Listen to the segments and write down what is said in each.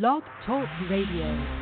Blog Talk Radio.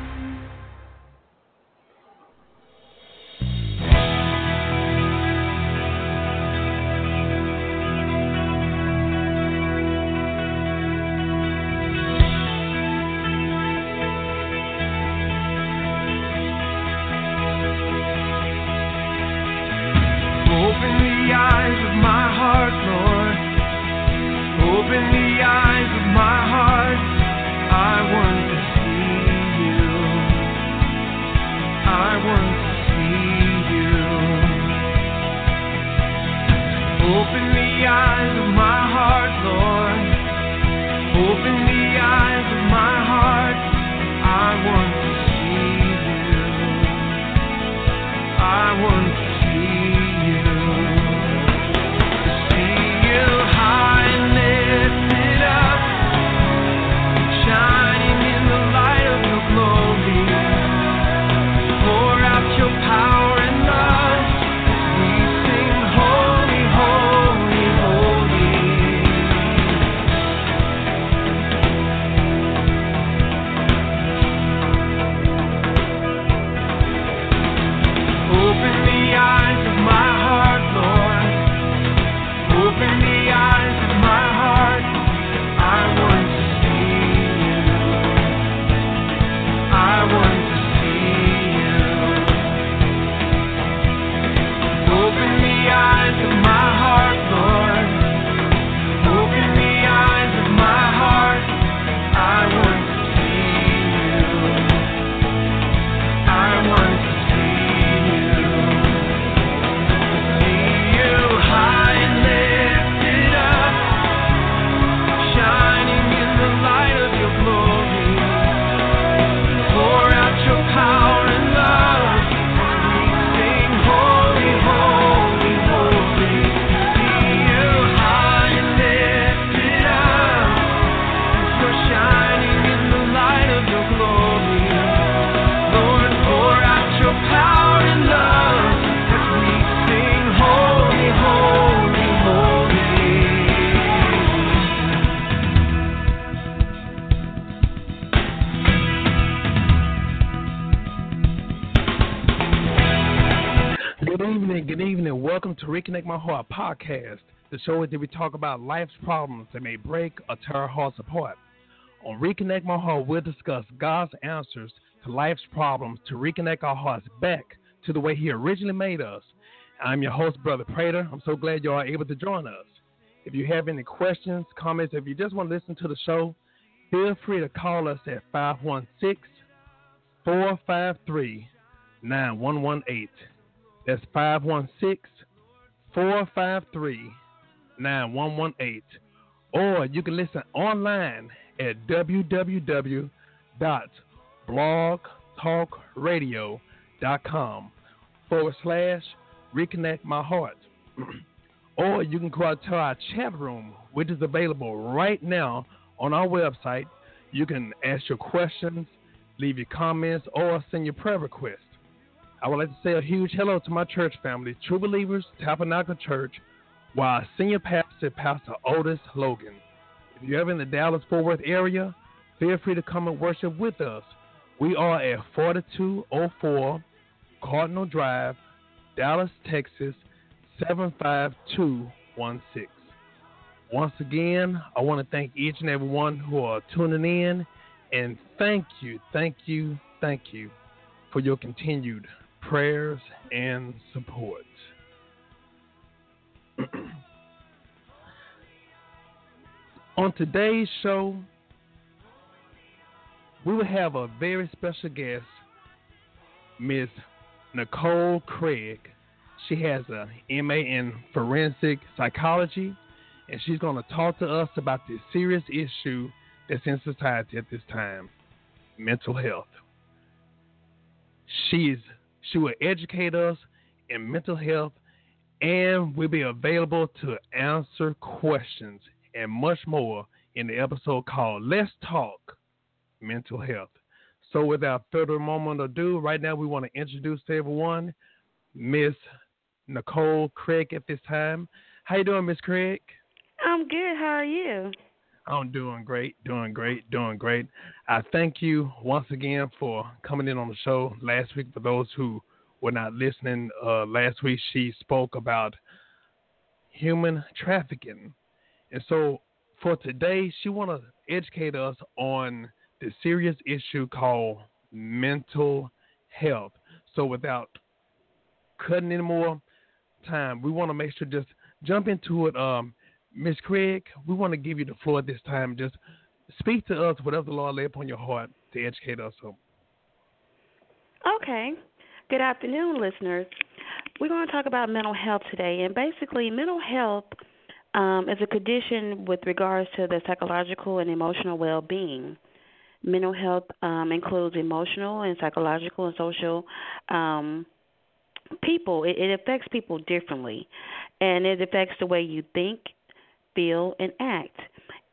Reconnect My Heart podcast, the show where we talk about life's problems that may break or tear our hearts apart. On Reconnect My Heart, we'll discuss God's answers to life's problems to reconnect our hearts back to the way He originally made us. I'm your host, Brother Prater. I'm so glad you are able to join us. If you have any questions, comments, if you just want to listen to the show, feel free to call us at 516-453-9118. That's 516-453-9118, or you can listen online at www.blogtalkradio.com/reconnect my heart, or you can go out to our chat room, which is available right now on our website. You can ask your questions, leave your comments, or send your prayer requests. I would like to say a huge hello to my church family, True Believers Tabernacle Church, where our senior pastor, Pastor Otis Logan. If you're ever in the Dallas-Fort Worth area, feel free to come and worship with us. We are at 4204 Cardinal Drive, Dallas, Texas, 75216. Once again, I want to thank each and every one who are tuning in, and thank you for your continued prayers and support. On today's show, we will have a very special guest, Miss Nicole Craig. She has a MA in forensic psychology, and she's going to talk to us about this serious issue that's in society at this time, mental health. She will educate us in mental health, and will be available to answer questions and much more in the episode called Let's Talk Mental Health. So without further moment ado, right now we want to introduce to everyone Miss Nicole Craig at this time. How you doing, Miss Craig? I'm good. How are you? I'm doing great. I thank you once again for coming in on the show last week. For those who were not listening, last week she spoke about human trafficking. And so for today, she want to educate us on the serious issue called mental health. So without cutting any more time, we want to make sure just jump into it. Ms. Craig, we want to give you the floor at this time. Just speak to us whatever the Lord lay upon your heart to educate us on. Okay. Good afternoon, listeners. We're going to talk about mental health today. And basically, mental health is a condition with regards to the psychological and emotional well-being. Mental health includes emotional and psychological and social people. It affects people differently, and it affects the way you think, feel, and act.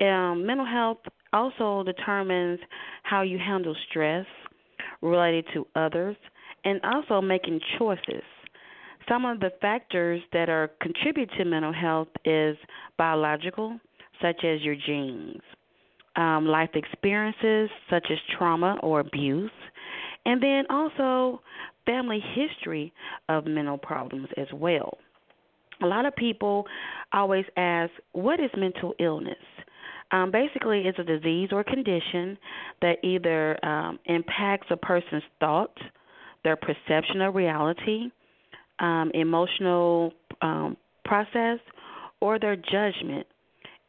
Mental health also determines how you handle stress related to others and also making choices. Some of the factors that are contribute to mental health is biological, such as your genes, life experiences, such as trauma or abuse, and then also family history of mental problems as well. A lot of people always ask, what is mental illness? Basically, it's a disease or condition that either impacts a person's thought, their perception of reality, emotional process, or their judgment.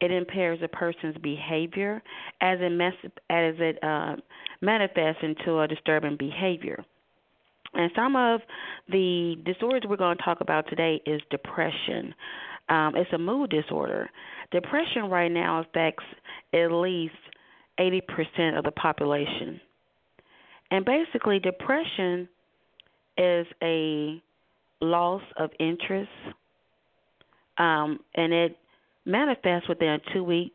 It impairs a person's behavior as it manifests into a disturbing behavior. And some of the disorders we're going to talk about today is depression. It's a mood disorder. Depression right now affects at least 80% of the population. And basically, depression is a loss of interest, and it manifests within a 2-week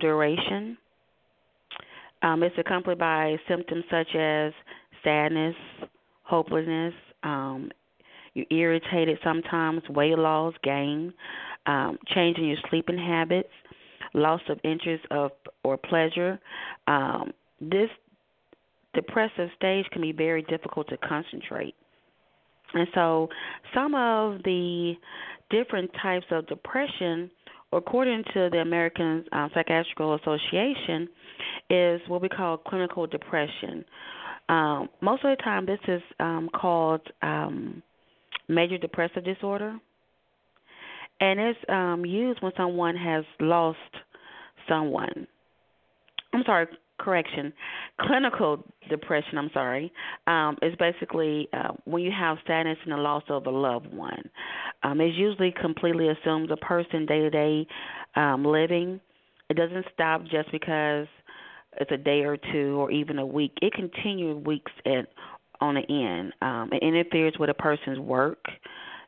duration. It's accompanied by symptoms such as sadness, hopelessness, you're irritated sometimes, weight loss, gain, changing your sleeping habits, loss of interest or pleasure. This depressive stage can be very difficult to concentrate. And so some of the different types of depression, according to the American Psychiatric Association, is what we call clinical depression. Most of the time, this is called major depressive disorder, and it's used when someone has lost someone. Clinical depression, is basically when you have sadness and the loss of a loved one. It usually completely assumes a person day-to-day living. It doesn't stop just because it's a day or two or even a week. It continues weeks on the end. It interferes with a person's work.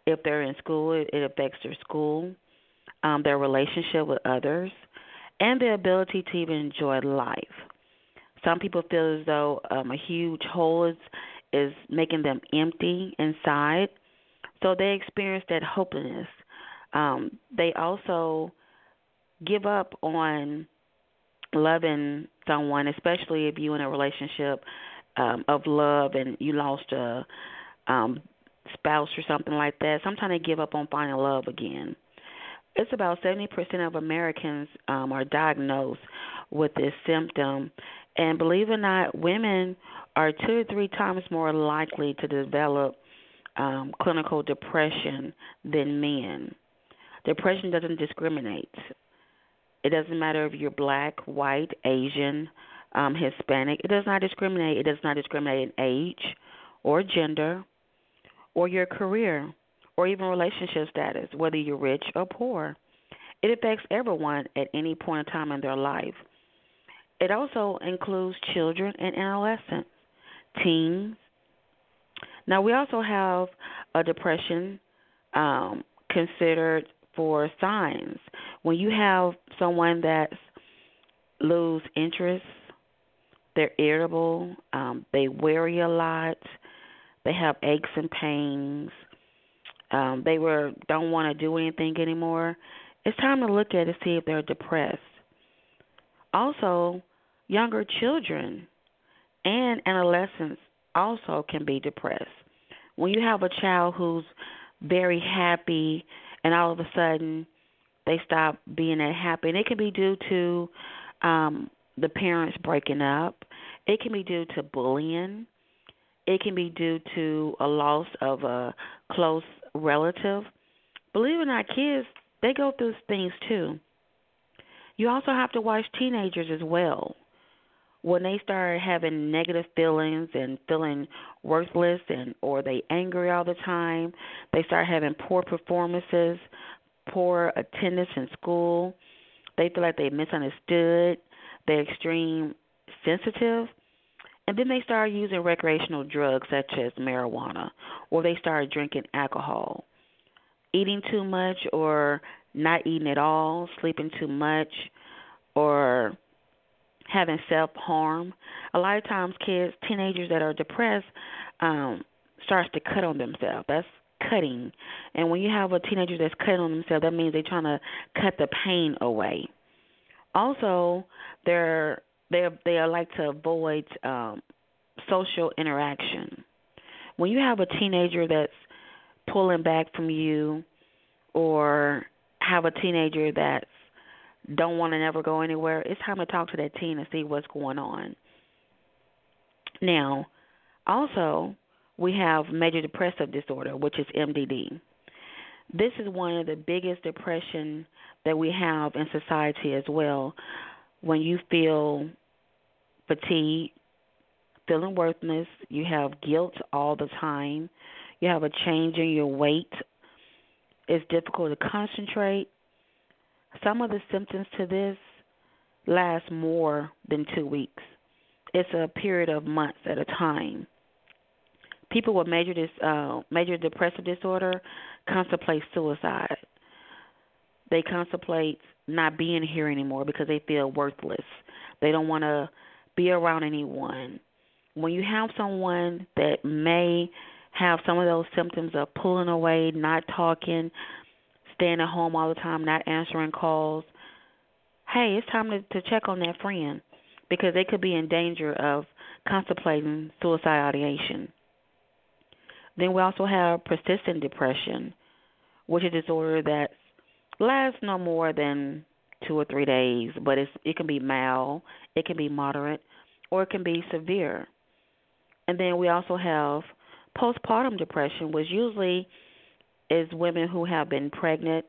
If they're in school, it affects their school, their relationship with others, and their ability to even enjoy life. Some people feel as though a huge hole is making them empty inside, so they experience that hopelessness. They also give up on loving someone, especially if you're in a relationship of love and you lost a spouse or something like that. Sometimes they give up on finding love again. It's about 70% of Americans are diagnosed with this symptom. And believe it or not, women are 2 to 3 times more likely to develop clinical depression than men. Depression doesn't discriminate. It doesn't matter if you're black, white, Asian, Hispanic. It does not discriminate. It does not discriminate in age or gender or your career or even relationship status, whether you're rich or poor. It affects everyone at any point in time in their life. It also includes children and adolescents, teens. Now, we also have a depression considered for signs. When you have someone that loses interest, they're irritable, they worry a lot, they have aches and pains, don't want to do anything anymore, it's time to look at it to see if they're depressed. Also, younger children and adolescents also can be depressed. When you have a child who's very happy and all of a sudden they stop being that happy, and it can be due to the parents breaking up. It can be due to bullying. It can be due to a loss of a close relative. Believe it or not, kids, they go through things too. You also have to watch teenagers as well. When they start having negative feelings and feeling worthless, and or they angry all the time, they start having poor performances, poor attendance in school, they feel like they're misunderstood, they're extreme sensitive, and then they start using recreational drugs such as marijuana, or they start drinking alcohol, eating too much or not eating at all, sleeping too much, or having self-harm. A lot of times kids, teenagers that are depressed, starts to cut on themselves. That's cutting. And when you have a teenager that's cutting on themselves, that means they're trying to cut the pain away. Also, they like to avoid social interaction. When you have a teenager that's pulling back from you, or have a teenager that's don't want to never go anywhere, it's time to talk to that teen and see what's going on. Now, also, we have major depressive disorder, which is MDD. This is one of the biggest depression that we have in society as well. When you feel fatigued, feeling worthless, you have guilt all the time, you have a change in your weight, it's difficult to concentrate. Some of the symptoms to this last more than 2 weeks. It's a period of months at a time. People with major depressive disorder contemplate suicide. They contemplate not being here anymore because they feel worthless. They don't want to be around anyone. When you have someone that may have some of those symptoms of pulling away, not talking, staying at home all the time, not answering calls, hey, it's time to check on that friend, because they could be in danger of contemplating suicide ideation. Then we also have persistent depression, which is a disorder that lasts no more than 2 or 3 days, but it can be mild, it can be moderate, or it can be severe. And then we also have postpartum depression, which usually is women who have been pregnant.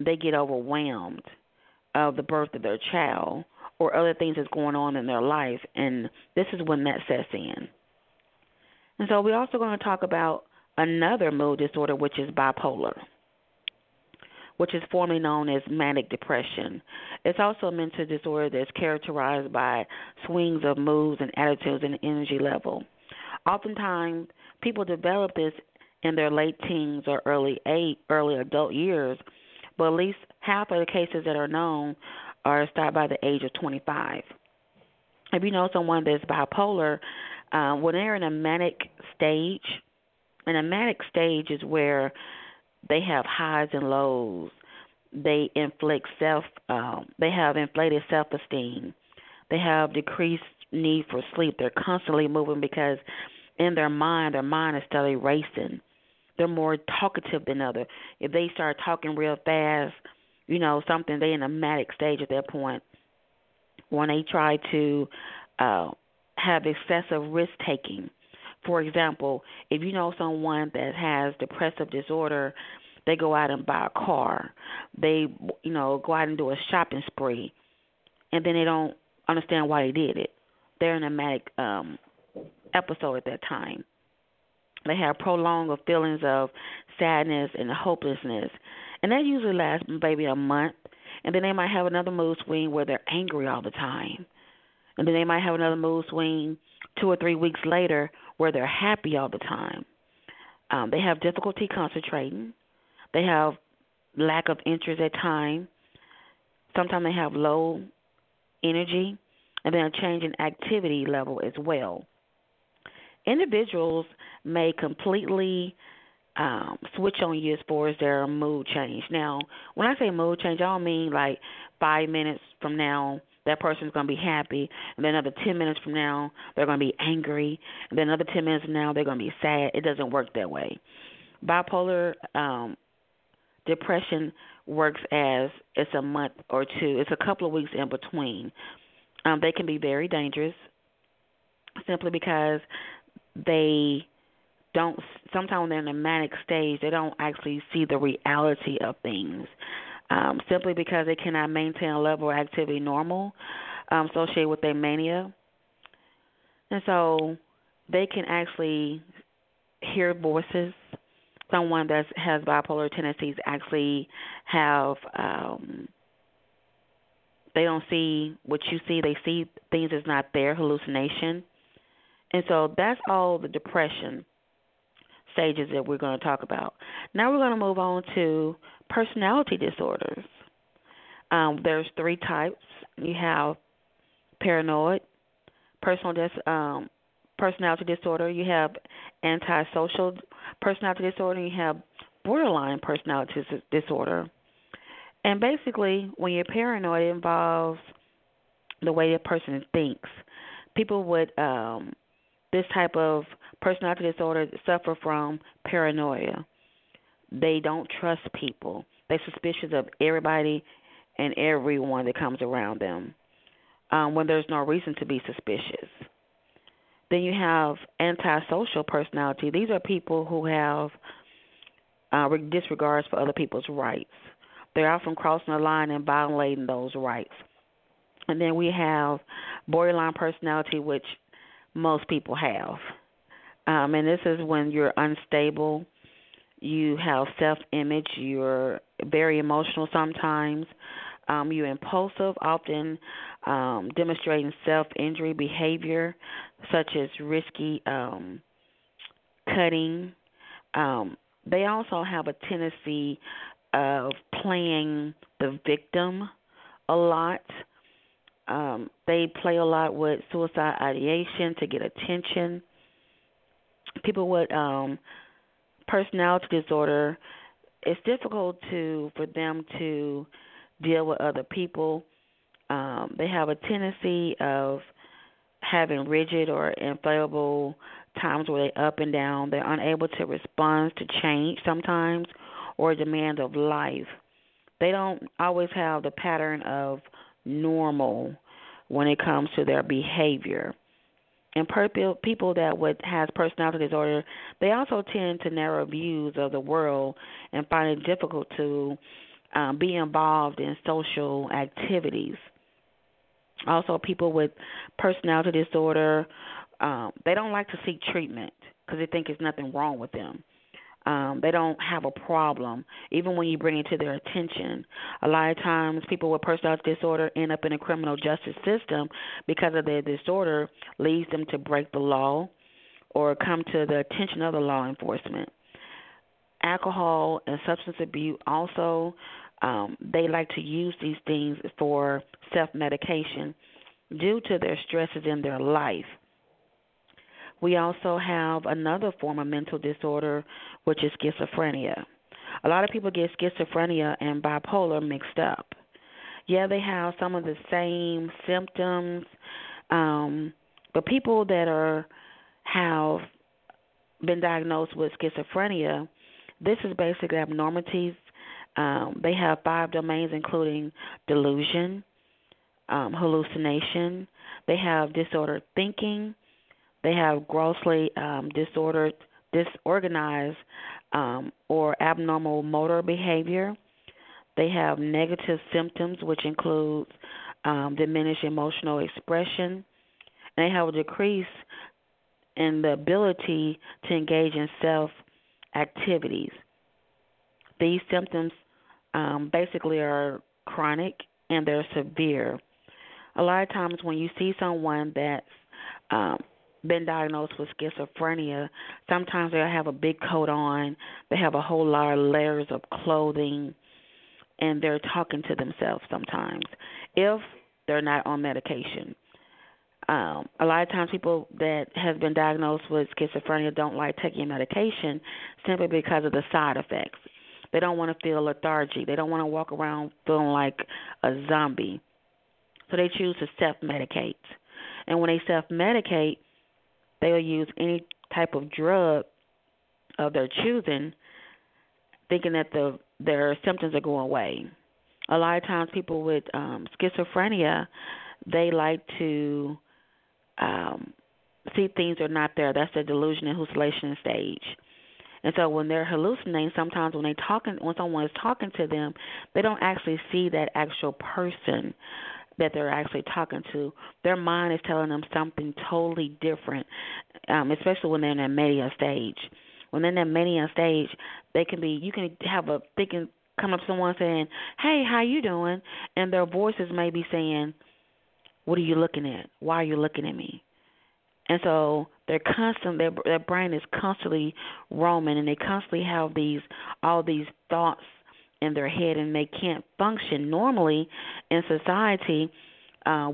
They get overwhelmed of the birth of their child or other things that's going on in their life, and this is when that sets in. And so we're also going to talk about another mood disorder, which is bipolar, which is formerly known as manic depression. It's also a mental disorder that's characterized by swings of moods and attitudes and energy level. Oftentimes, people develop this in their late teens or early adult years, but at least half of the cases that are known are stopped by the age of 25. If you know someone that's bipolar, when they're in a manic stage, and a manic stage is where they have highs and lows. They they have inflated self-esteem. They have decreased need for sleep. They're constantly moving because in their mind is still racing. They're more talkative than others. If they start talking real fast, they're in a manic stage at that point. When they try to have excessive risk-taking. For example, if you know someone that has depressive disorder, they go out and buy a car. They, go out and do a shopping spree, and then they don't understand why they did it. They're in a manic episode at that time. They have prolonged feelings of sadness and hopelessness, and that usually lasts maybe a month, and then they might have another mood swing where they're angry all the time. And then they might have another mood swing 2 or 3 weeks later where they're happy all the time. They have difficulty concentrating. They have lack of interest at time. Sometimes they have low energy, and then a change in activity level as well. Individuals may completely switch on you as far as their mood change. Now, when I say mood change, I don't mean like 5 minutes from now that person's going to be happy, and then another 10 minutes from now, they're going to be angry, and then another 10 minutes from now, they're going to be sad. It doesn't work that way. Bipolar depression works as it's a month or two. It's a couple of weeks in between. They can be very dangerous simply because they don't – sometimes when they're in a manic stage, they don't actually see the reality of things simply because they cannot maintain a level of activity normal associated with their mania. And so they can actually hear voices. Someone that has bipolar tendencies actually have they don't see what you see. They see things that's not there, hallucination. And so that's all the depression stages that we're going to talk about. Now we're going to move on to personality disorders. There's three types. You have paranoid, personality disorder, you have antisocial personality disorder, you have borderline personality disorder. And basically, when you're paranoid, it involves the way a person thinks. People with this type of personality disorder suffer from paranoia. They don't trust people. They're suspicious of everybody and everyone that comes around them when there's no reason to be suspicious. Then you have antisocial personality. These are people who have disregards for other people's rights. They're often crossing the line and violating those rights. And then we have borderline personality, which most people have. And this is when you're unstable. You have self-image. You're very emotional sometimes. You're impulsive, often demonstrating self-injury behavior, such as risky cutting. They also have a tendency of playing the victim a lot. They play a lot with suicide ideation to get attention. People with personality disorder, it's difficult for them to deal with other people. They have a tendency of having rigid or inflatable times where they're up and down. They're unable to respond to change sometimes or demand of life. They don't always have the pattern of normal when it comes to their behavior. And people that has personality disorder, they also tend to narrow views of the world and find it difficult to be involved in social activities. Also, people with personality disorder, they don't like to seek treatment because they think there's nothing wrong with them. They don't have a problem, even when you bring it to their attention. A lot of times people with personality disorder end up in a criminal justice system because of their disorder leads them to break the law or come to the attention of the law enforcement. Alcohol and substance abuse also, they like to use these things for self-medication due to their stresses in their life. We also have another form of mental disorder, which is schizophrenia. A lot of people get schizophrenia and bipolar mixed up. Yeah, they have some of the same symptoms, but people that have been diagnosed with schizophrenia, this is basically abnormalities. They have 5 domains, including delusion, hallucination. They have disordered thinking. They have grossly disorganized or abnormal motor behavior. They have negative symptoms, which includes diminished emotional expression. And they have a decrease in the ability to engage in self-activities. These symptoms basically are chronic and they're severe. A lot of times when you see someone that's been diagnosed with schizophrenia, sometimes they'll have a big coat on, they have a whole lot of layers of clothing, and they're talking to themselves sometimes if they're not on medication. A lot of times people that have been diagnosed with schizophrenia don't like taking medication simply because of the side effects. They don't want to feel lethargic. They don't want to walk around feeling like a zombie. So they choose to self-medicate. And when they self-medicate, they'll use any type of drug of their choosing, thinking that their symptoms are going away. A lot of times people with schizophrenia, they like to see things are not there. That's their delusion and hallucination stage. And so when they're hallucinating, sometimes when someone is talking to them, they don't actually see that actual person that they're actually talking to. Their mind is telling them something totally different, especially when they're in that mania stage. When they're in that mania stage, you can have a thinking, come up to someone saying, "Hey, how you doing?" And their voices may be saying, "What are you looking at? Why are you looking at me?" And so their brain is constantly roaming, and they constantly have all these thoughts in their head, and they can't function normally in society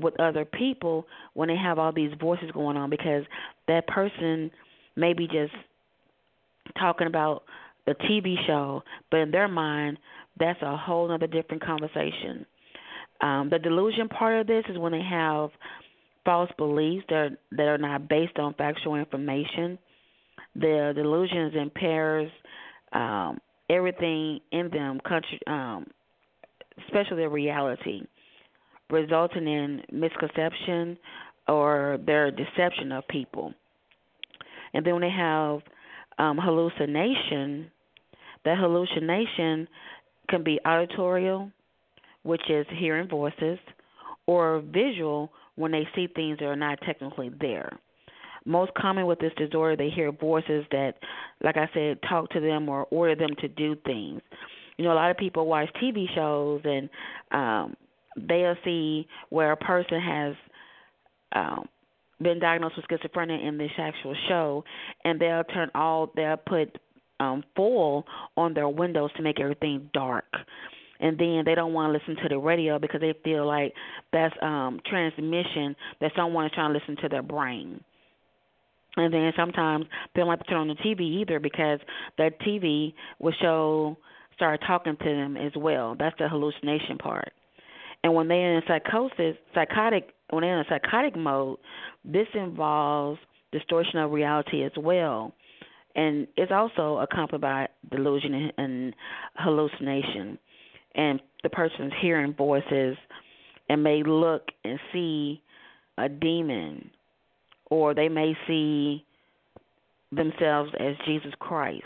with other people when they have all these voices going on, because that person may be just talking about a TV show, but in their mind, that's a whole other different conversation. The delusion part of this is when they have false beliefs that are not based on factual information. The delusions impairs everything in them, especially their reality, resulting in misconception or their deception of people. And then when they have hallucination, that hallucination can be auditorial, which is hearing voices, or visual, when they see things that are not technically there. Most common with this disorder, they hear voices that, like I said, talk to them or order them to do things. You know, a lot of people watch TV shows, and they'll see where a person has been diagnosed with schizophrenia in this actual show, and they'll put foil on their windows to make everything dark. And then they don't want to listen to the radio because they feel like that's transmission that someone is trying to listen to their brain. And then sometimes they don't like to turn on the TV either, because that TV will start talking to them as well. That's the hallucination part. And when they're in psychotic mode, this involves distortion of reality as well. And it's also accompanied by delusion and hallucination. And the person's hearing voices and may look and see a demon, or they may see themselves as Jesus Christ.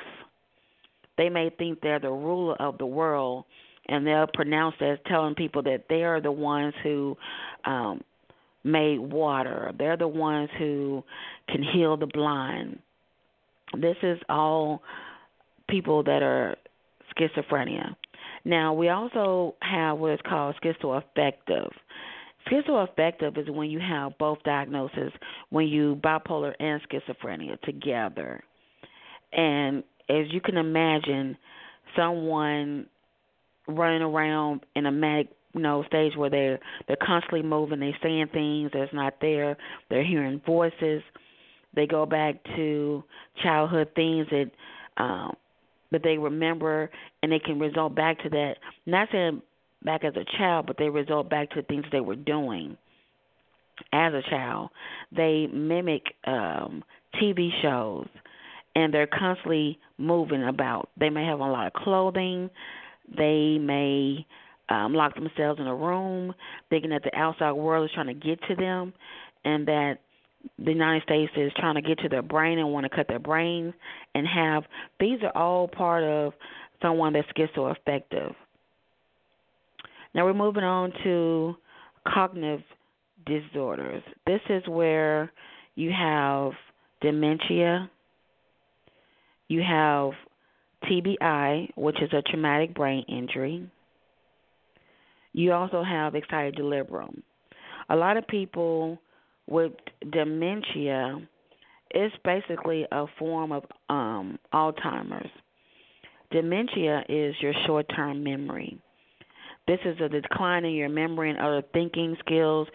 They may think they're the ruler of the world, and they'll pronounce as telling people that they are the ones who made water. They're the ones who can heal the blind. This is all people that are schizophrenia. Now, we also have what is called schizoaffective. Schizoaffective is when you have both diagnoses, when you bipolar and schizophrenia together. And as you can imagine, someone running around in a manic, stage where they're constantly moving, they're saying things that's not there, they're hearing voices, they go back to childhood things that but they remember, and they can result back to that, not saying back as a child, but they result back to things they were doing as a child. They mimic TV shows, and they're constantly moving about. They may have a lot of clothing. They may lock themselves in a room, thinking that the outside world is trying to get to them, and that the United States is trying to get to their brain and want to cut their brains and have. These are all part of someone that's schizoaffective. Now we're moving on to cognitive disorders. This is where you have dementia, you have TBI, which is a traumatic brain injury. You also have excited delirium. A lot of people with dementia, it's basically a form of Alzheimer's. Dementia is your short-term memory. This is a decline in your memory and other thinking skills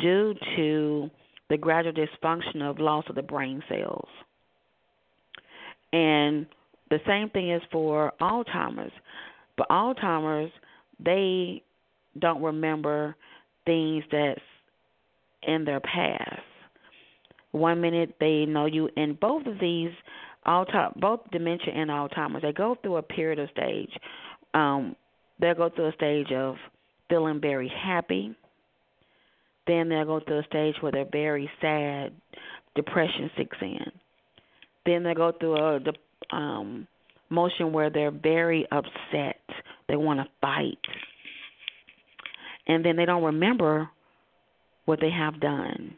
due to the gradual dysfunction of loss of the brain cells. And the same thing is for Alzheimer's. But Alzheimer's, they don't remember things that's in their past. One minute they know you, and both of these, both dementia and Alzheimer's, they go through a period of stage. They'll go through a stage of feeling very happy. Then they'll go through a stage where they're very sad, depression sticks in. Then they'll go through a motion where they're very upset. They want to fight. And then they don't remember what they have done.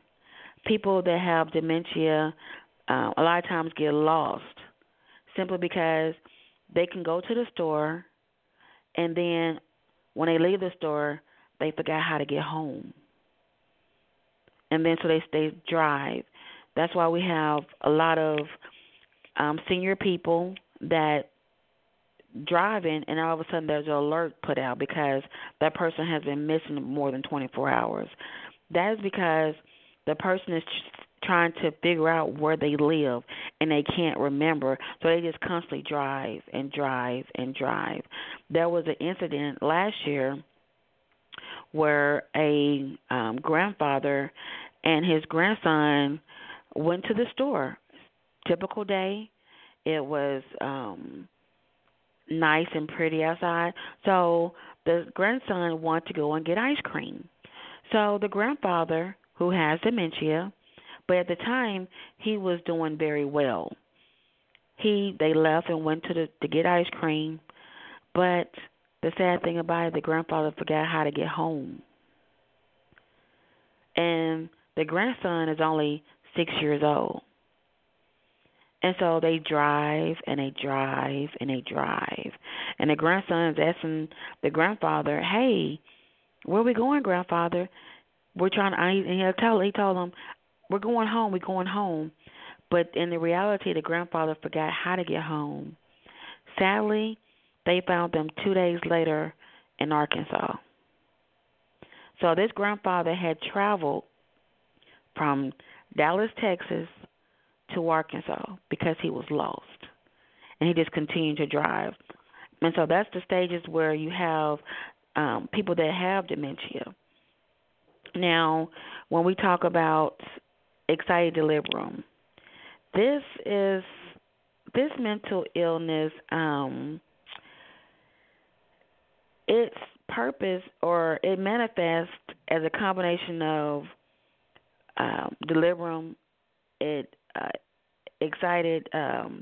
People that have dementia a lot of times get lost simply because they can go to the store, and then when they leave the store, they forgot how to get home. And then so they drive. That's why we have a lot of senior people that driving, and all of a sudden there's an alert put out because that person has been missing more than 24 hours. That is because the person is trying to figure out where they live, and they can't remember, so they just constantly drive and drive and drive. There was an incident last year where a grandfather and his grandson went to the store. Typical day. It was nice and pretty outside. So the grandson wanted to go and get ice cream. So the grandfather, who has dementia, but at the time he was doing very well. They left and went to get ice cream, but the sad thing about it, the grandfather forgot how to get home. And the grandson is only 6 years old. And so they drive and they drive and they drive. And the grandson is asking the grandfather, "Hey, where are we going, grandfather?" We're trying to, and he told him, we're going home. But in the reality, the grandfather forgot how to get home. Sadly, they found them 2 days later in Arkansas. So this grandfather had traveled from Dallas, Texas, to Arkansas because he was lost, and he just continued to drive. And so that's the stages where you have people that have dementia. Now, when we talk about excited delirium, this mental illness, its purpose, or it manifests as a combination of delirium, excited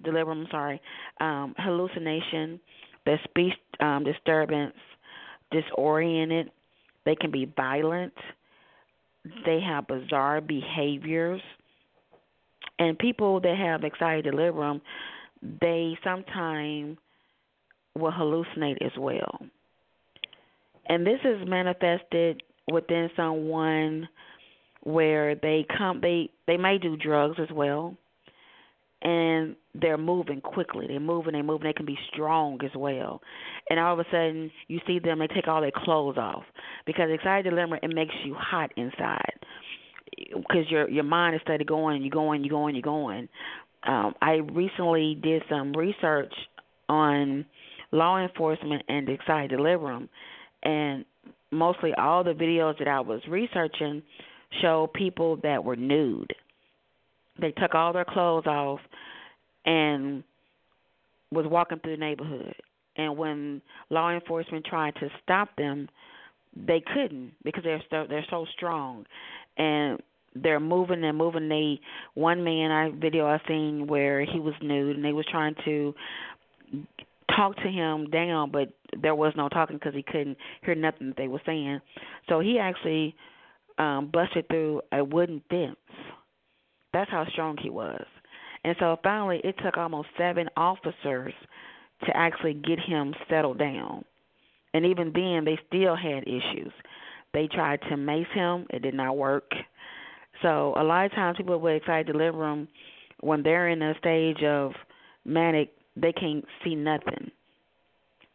delirium, hallucination, the speech disturbance, disoriented. They can be violent. They have bizarre behaviors. And people that have excited delirium, they sometimes will hallucinate as well. And this is manifested within someone where they may do drugs as well, and they're moving quickly. They're moving. They can be strong as well. And all of a sudden, you see them, they take all their clothes off. Because excited delirium, it makes you hot inside because your mind is steady going, you're going. I recently did some research on law enforcement and excited delirium, and mostly all the videos that I was researching show people that were nude. They took all their clothes off and was walking through the neighborhood. And when law enforcement tried to stop them, they couldn't because they're so strong. And they're moving and moving. One man I seen where he was nude, and they was trying to talk to him down, but there was no talking because he couldn't hear nothing that they were saying. So he actually busted through a wooden fence. That's how strong he was. And so finally it took almost 7 officers to actually get him settled down. And even then they still had issues. They tried to mace him. It did not work. So a lot of times people with excited delirium, when they're in a stage of manic, they can't see nothing.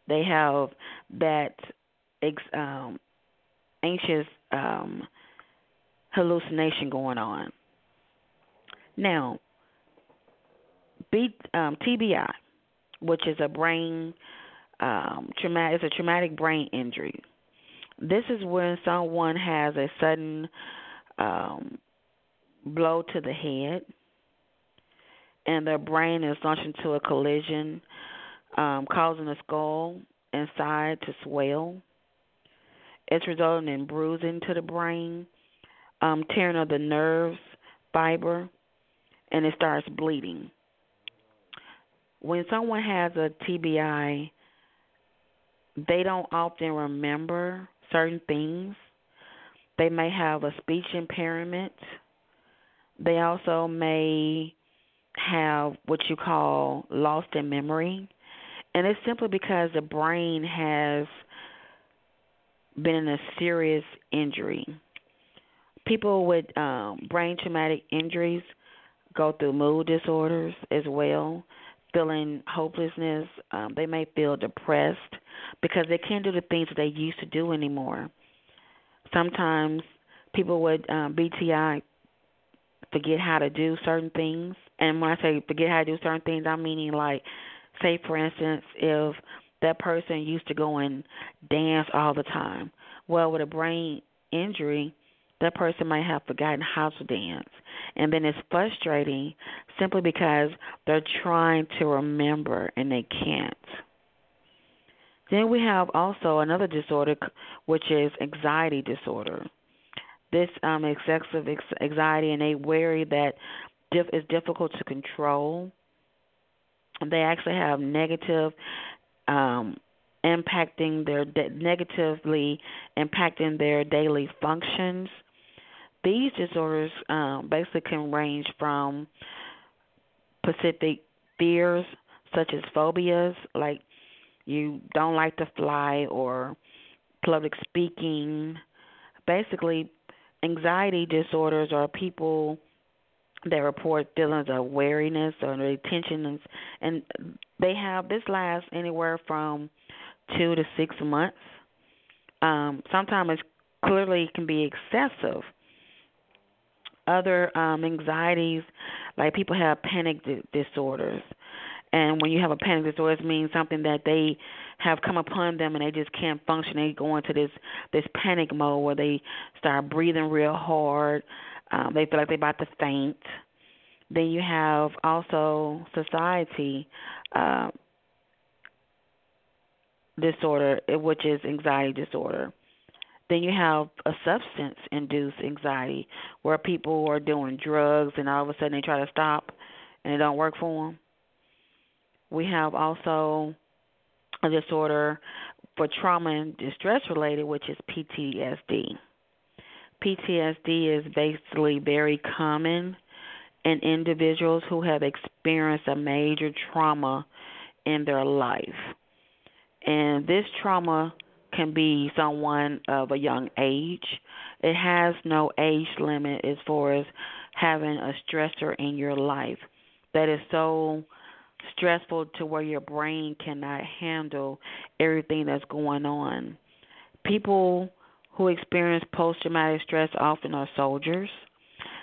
They have that anxious hallucination going on. Now, TBI, which is a traumatic brain injury. This is when someone has a sudden blow to the head and their brain is launched into a collision, causing the skull inside to swell. It's resulting in bruising to the brain, tearing of the nerves, fiber, and it starts bleeding. When someone has a TBI, they don't often remember certain things. They may have a speech impairment. They also may have what you call lost in memory. And it's simply because the brain has been in a serious injury. People with brain traumatic injuries go through mood disorders as well, feeling hopelessness. They may feel depressed because they can't do the things that they used to do anymore. Sometimes people with BTI forget how to do certain things. And when I say forget how to do certain things, I'm meaning like, say, for instance, if that person used to go and dance all the time. Well, with a brain injury, that person might have forgotten how to dance. And then it's frustrating simply because they're trying to remember and they can't. Then we have also another disorder, which is anxiety disorder. This excessive anxiety, and they worry that it's difficult to control. They actually have negative negatively impacting their daily functions. These disorders basically can range from specific fears, such as phobias, like you don't like to fly, or public speaking. Basically, anxiety disorders are people that report feelings of wariness or tensions, and they have this lasts anywhere from 2 to 6 months. Sometimes it clearly can be excessive. Other anxieties, like people have panic disorders. And when you have a panic disorder, it means something that they have come upon them and they just can't function. They go into this panic mode where they start breathing real hard. They feel like they're about to faint. Then you have also society disorder, which is anxiety disorder. Then you have a substance-induced anxiety where people are doing drugs and all of a sudden they try to stop and it don't work for them. We have also a disorder for trauma and distress-related, which is PTSD. PTSD is basically very common in individuals who have experienced a major trauma in their life. And this trauma can be someone of a young age. It has no age limit as far as having a stressor in your life that is so stressful to where your brain cannot handle everything that's going on. People who experience post-traumatic stress often are soldiers,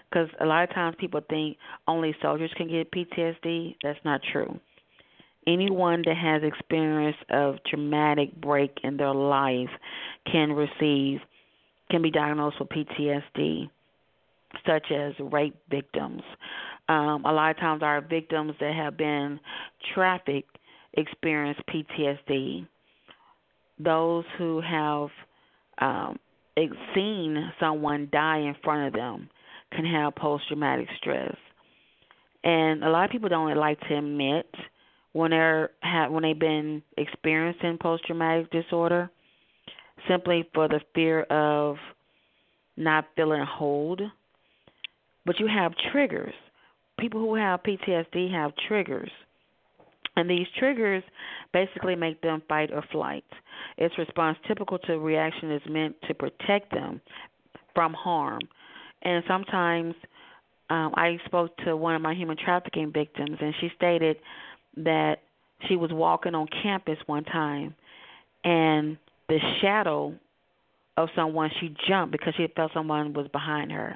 because a lot of times people think only soldiers can get PTSD. That's not true. Anyone that has experience of traumatic break in their life can be diagnosed with PTSD, such as rape victims. A lot of times our victims that have been trafficked experience PTSD. Those who have seen someone die in front of them can have post-traumatic stress. And a lot of people don't like to admit when they've been experiencing post-traumatic disorder, simply for the fear of not feeling whole. But you have triggers. People who have PTSD have triggers, and these triggers basically make them fight or flight. Its response typical to reaction is meant to protect them from harm. And sometimes I spoke to one of my human trafficking victims, and she stated that she was walking on campus one time, and the shadow of someone, she jumped because she felt someone was behind her,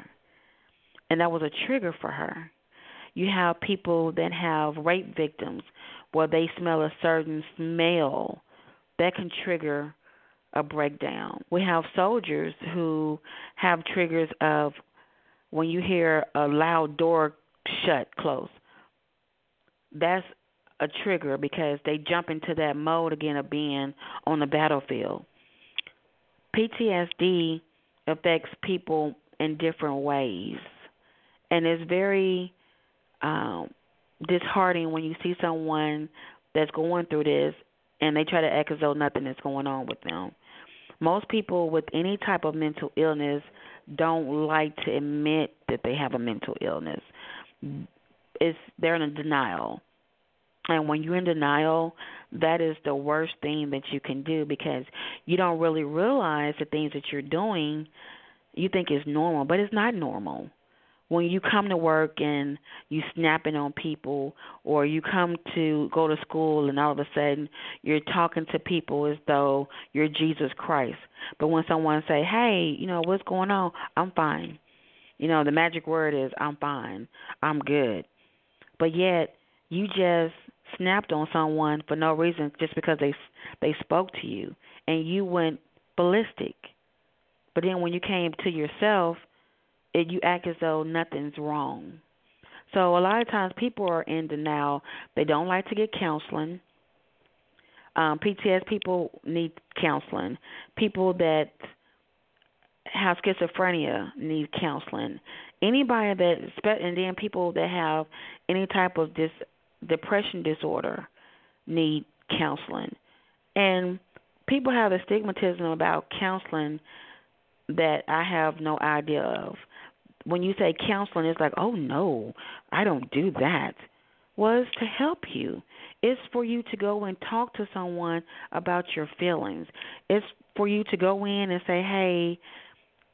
and that was a trigger for her. You have people that have rape victims where they smell a certain smell. That can trigger a breakdown. We have soldiers who have triggers of when you hear a loud door shut, close. That's a trigger because they jump into that mode again of being on the battlefield. PTSD affects people in different ways, and it's very disheartening when you see someone that's going through this and they try to act as though nothing is going on with them. Most people with any type of mental illness don't like to admit that they have a mental illness. They're in denial. And when you're in denial, that is the worst thing that you can do because you don't really realize the things that you're doing you think is normal, but it's not normal. When you come to work and you snapping on people or you come to go to school and all of a sudden you're talking to people as though you're Jesus Christ. But when someone say, hey, you know, what's going on? I'm fine. You know, the magic word is I'm fine. I'm good. But yet you just snapped on someone for no reason just because they spoke to you and you went ballistic. But then when you came to yourself, you act as though nothing's wrong. So a lot of times people are in denial. They don't like to get counseling. PTSD people need counseling. People that have schizophrenia need counseling. Anybody that, and then people that have any type of depression disorder need counseling. And people have a stigmatism about counseling that I have no idea of. When you say counseling, it's like, oh, no, I don't do that. Well, it's to help you. It's for you to go and talk to someone about your feelings. It's for you to go in and say, hey,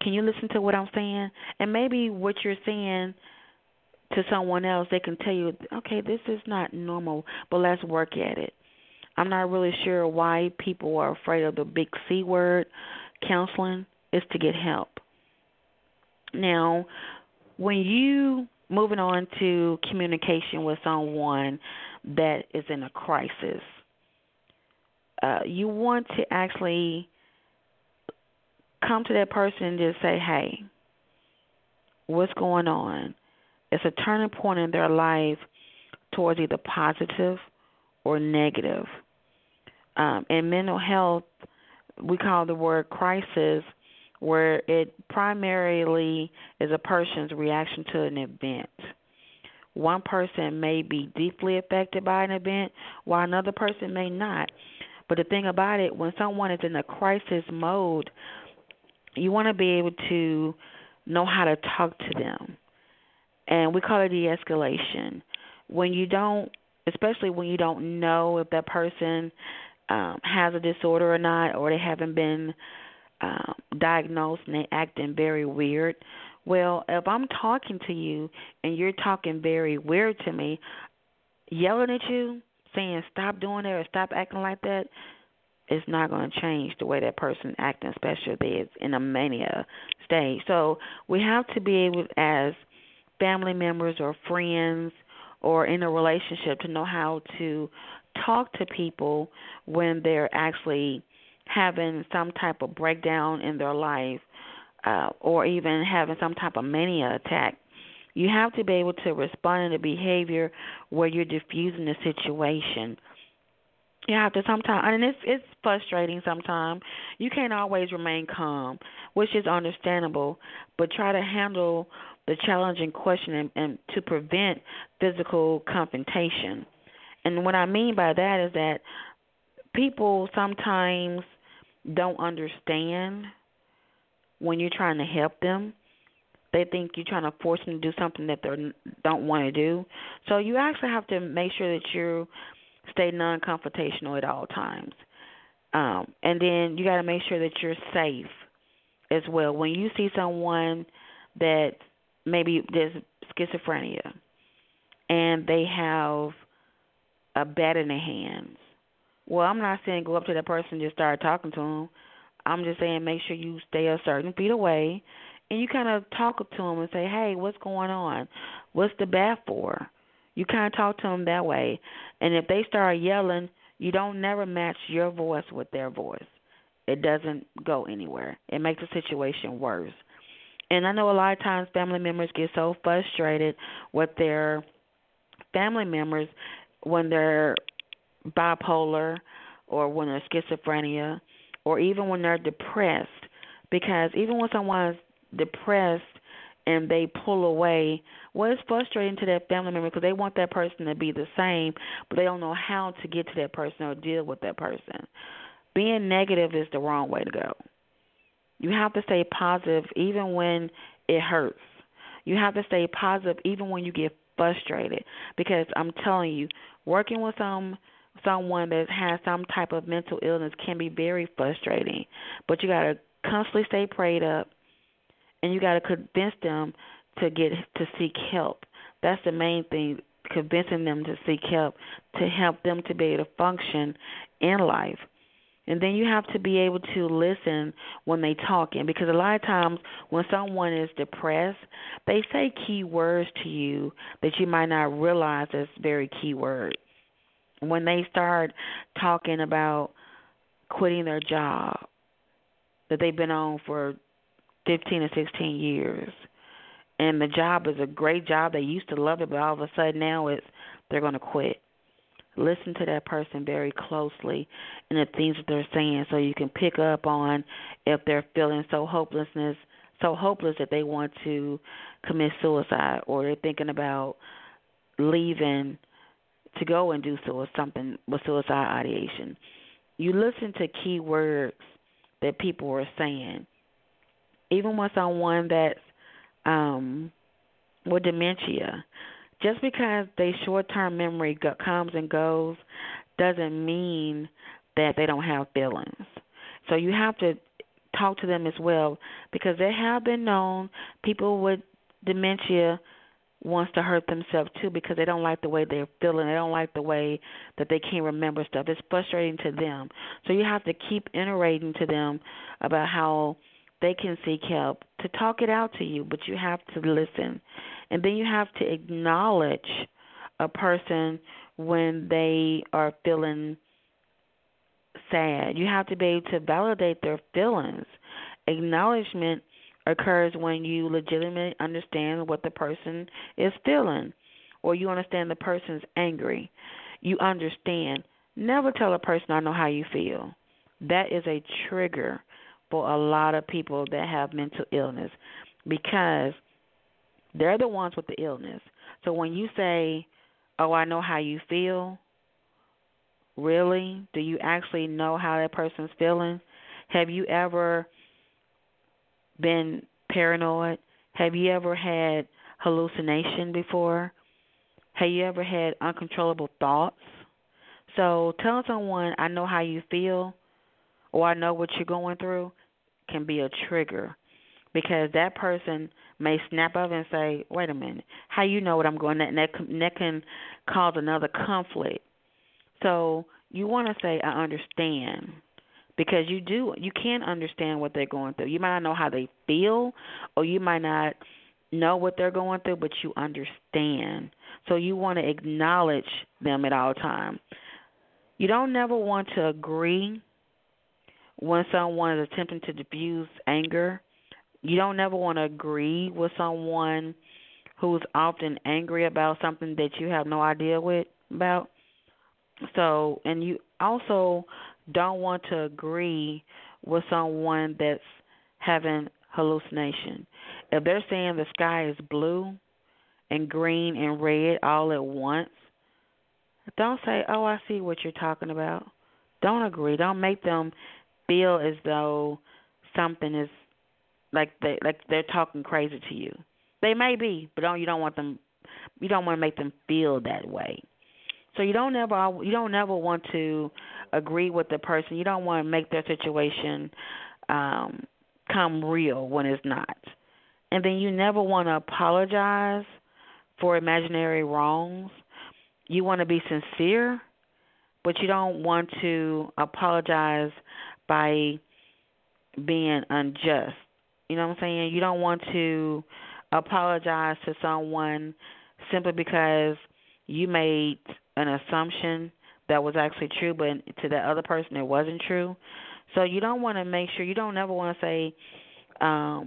can you listen to what I'm saying? And maybe what you're saying to someone else, they can tell you, okay, this is not normal, but let's work at it. I'm not really sure why people are afraid of the big C word, counseling. It's to get help. Now, when you moving on to communication with someone that is in a crisis, you want to actually come to that person and just say, hey, what's going on? It's a turning point in their life towards either positive or negative. In mental health, we call the word crisis, where it primarily is a person's reaction to an event. One person may be deeply affected by an event, while another person may not. But the thing about it, when someone is in a crisis mode, you want to be able to know how to talk to them. And we call it de-escalation. When you don't, especially when you don't know if that person has a disorder or not, or they haven't been diagnosed and they acting very weird. Well, if I'm talking to you and you're talking very weird to me, yelling at you, saying stop doing that or stop acting like that, it's not going to change the way that person acting, especially if it's in a mania stage. So we have to be able, as family members or friends or in a relationship, to know how to talk to people when they're actually having some type of breakdown in their life or even having some type of mania attack. You have to be able to respond to the behavior where you're diffusing the situation. You have to sometimes, and it's frustrating sometimes. You can't always remain calm, which is understandable, but try to handle the challenging question and to prevent physical confrontation. And what I mean by that is that people sometimes don't understand when you're trying to help them. They think you're trying to force them to do something that they don't want to do. So you actually have to make sure that you stay non-confrontational at all times. And then you got to make sure that you're safe as well. When you see someone that maybe there's schizophrenia and they have a bat in their hands, well, I'm not saying go up to that person and just start talking to them. I'm just saying make sure you stay a certain feet away and you kind of talk to them and say, hey, what's going on? What's the bat for? You kind of talk to them that way. And if they start yelling, you don't never match your voice with their voice. It doesn't go anywhere. It makes the situation worse. And I know a lot of times family members get so frustrated with their family members when they're bipolar or when they're schizophrenia or even when they're depressed, because even when someone's depressed and they pull away, well, it's frustrating to that family member because they want that person to be the same, but they don't know how to get to that person or deal with that person. Being negative is the wrong way to go. You have to stay positive even when it hurts. You have to stay positive even when you get frustrated, because I'm telling you, working with someone that has some type of mental illness can be very frustrating, but you got to constantly stay prayed up, and you got to convince them to seek help. That's the main thing, convincing them to seek help, to help them to be able to function in life. And then you have to be able to listen when they talking, because a lot of times when someone is depressed, they say key words to you that you might not realize is very key words. When they start talking about quitting their job that they've been on for 15 or 16 years, and the job is a great job, they used to love it, but all of a sudden now they're going to quit. Listen to that person very closely and the things that they're saying, so you can pick up on if they're feeling so hopeless that they want to commit suicide, or they're thinking about leaving to go and do something with suicide ideation. You listen to key words that people are saying. Even with someone that's with dementia, just because their short-term memory comes and goes doesn't mean that they don't have feelings. So you have to talk to them as well, because there have been known people with dementia wants to hurt themselves too, because they don't like the way they're feeling. They don't like the way that they can't remember stuff. It's frustrating to them. So you have to keep iterating to them about how they can seek help, to talk it out to you, but you have to listen. And then you have to acknowledge a person when they are feeling sad. You have to be able to validate their feelings. Acknowledgement occurs when you legitimately understand what the person is feeling, or you understand the person's angry. You understand. Never tell a person, I know how you feel. That is a trigger for a lot of people that have mental illness, because they're the ones with the illness. So when you say, oh, I know how you feel, really? Do you actually know how that person's feeling? Have you ever been paranoid? Have you ever had hallucination before? Have you ever had uncontrollable thoughts? So telling someone, I know how you feel, or I know what you're going through, can be a trigger, because that person may snap up and say, wait a minute, how you know what I'm going through? And that can cause another conflict. So you want to say, I understand, because you can understand what they're going through. You might not know how they feel, or you might not know what they're going through, but you understand. So you want to acknowledge them at all times. You don't never want to agree when someone is attempting to diffuse anger. You don't ever want to agree with someone who's often angry about something that you have no idea about. So, and you also don't want to agree with someone that's having hallucination. If they're saying the sky is blue and green and red all at once, don't say, oh, I see what you're talking about. Don't agree. Don't make them feel as though something is like they're talking crazy to you. They may be, but you don't want to make them feel that way. So you don't ever want to agree with the person. You don't want to make their situation come real when it's not. And then you never want to apologize for imaginary wrongs. You want to be sincere, but you don't want to apologize by being unjust. You know what I'm saying? You don't want to apologize to someone simply because you made an assumption that was actually true, but to the other person it wasn't true. So you don't want to make sure, you don't ever want to say, oh,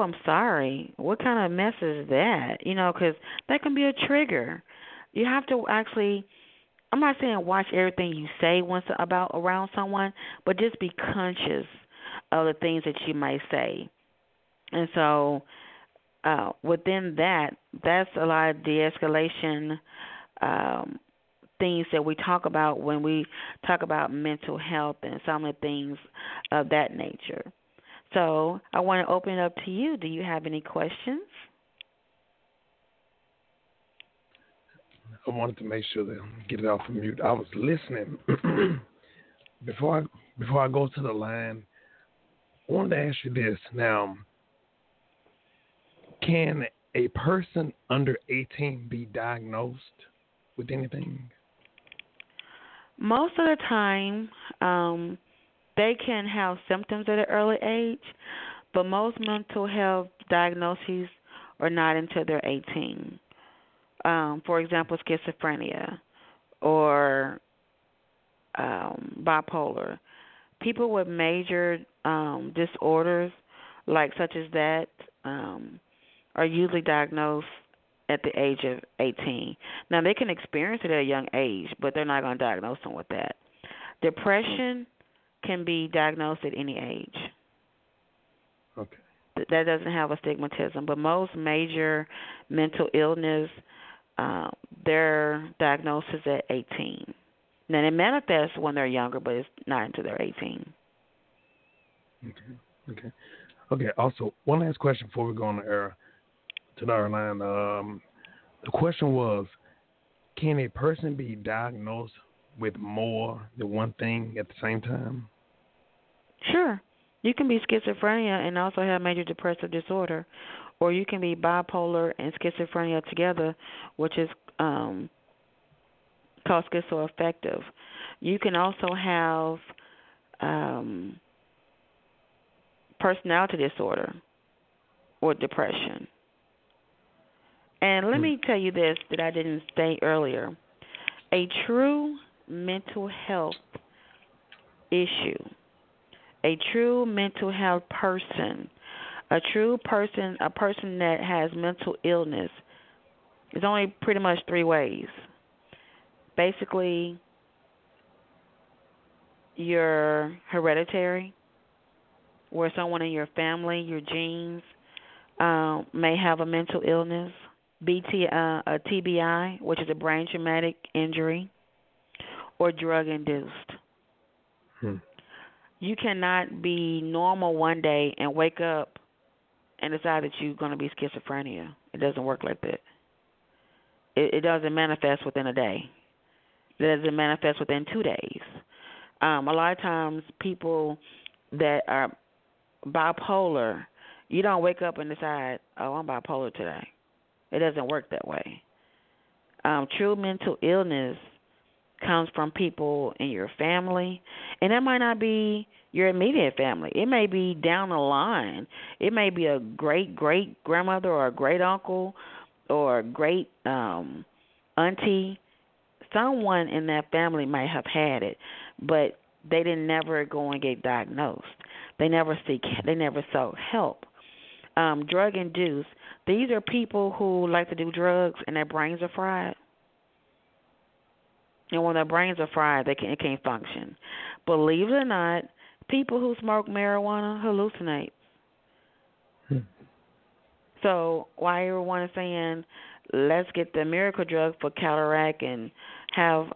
I'm sorry, what kind of mess is that? You know, because that can be a trigger. You have to actually, I'm not saying watch everything you say once about around someone, but just be conscious of the things that you might say. And so within that, that's a lot of de-escalation things that we talk about when we talk about mental health and some of the things of that nature. So I want to open it up to you. Do you have any questions? I wanted to make sure that I get it off of mute. I was listening. Before I go to the line, I wanted to ask you this. Now, can a person under 18 be diagnosed with anything? Most of the time, they can have symptoms at an early age, but most mental health diagnoses are not until they're 18. For example, schizophrenia or bipolar. People with major disorders like such as that are usually diagnosed at the age of 18. Now, they can experience it at a young age, but they're not going to diagnose them with that. Depression can be diagnosed at any age. Okay. That doesn't have a stigmatism, but most major mental illness, they're diagnosed at 18. Now, it manifests when they're younger, but it's not until they're 18. Okay. Also, one last question before we go on the air to our line. The question was, can a person be diagnosed with more than one thing at the same time? Sure. You can be schizophrenia and also have major depressive disorder, or you can be bipolar and schizophrenia together, which is called schizoaffective. You can also have personality disorder or depression. And let me tell you this that I didn't say earlier. A true mental health issue, a true mental health person, a person that has mental illness, is only pretty much three ways. Basically, you're hereditary, where someone in your family, your genes, may have a mental illness, a TBI, which is a brain traumatic injury, or drug-induced. You cannot be normal one day and wake up and decide that you're going to be schizophrenia. It doesn't work like that. It doesn't manifest within a day. It doesn't manifest within 2 days. A lot of times people that are bipolar, you don't wake up and decide, oh, I'm bipolar today. It doesn't work that way. True mental illness comes from people in your family, and that might not be your immediate family. It may be down the line. It may be a great-great-grandmother or a great-uncle or a great-auntie. Someone in that family might have had it, but they didn't never go and get diagnosed. They never sought help. Drug-induced, these are people who like to do drugs and their brains are fried. And when their brains are fried, it can't function. Believe it or not, people who smoke marijuana hallucinate. So why everyone is saying, let's get the miracle drug for cataract and have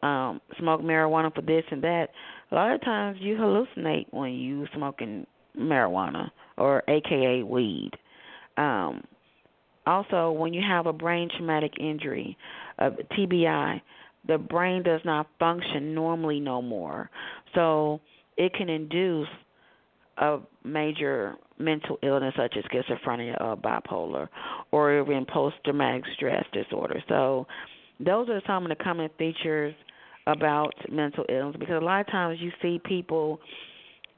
smoke marijuana for this and that, a lot of times you hallucinate when you smoking marijuana or AKA weed. Also, when you have a brain traumatic injury, a TBI, the brain does not function normally no more. So it can induce a major mental illness such as schizophrenia or bipolar or even post-traumatic stress disorder. So those are some of the common features about mental illness, because a lot of times you see people,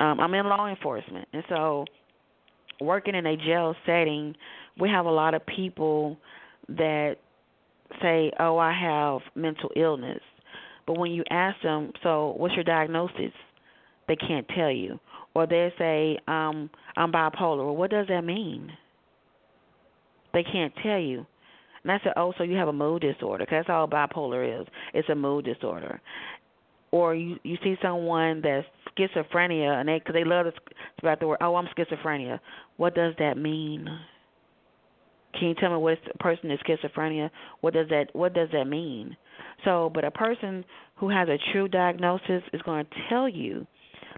I'm in law enforcement, and so working in a jail setting, we have a lot of people that say, oh, I have mental illness. But when you ask them, so what's your diagnosis? they can't tell you. Or they say, I'm bipolar. Well, what does that mean? They can't tell you. And I said, oh, so you have a mood disorder, because that's all bipolar is. It's a mood disorder. Or you see someone that's schizophrenia, and because they love to about the word, oh, I'm schizophrenia. What does that mean? Can you tell me what a person is schizophrenia? What does that mean? So, but a person who has a true diagnosis is going to tell you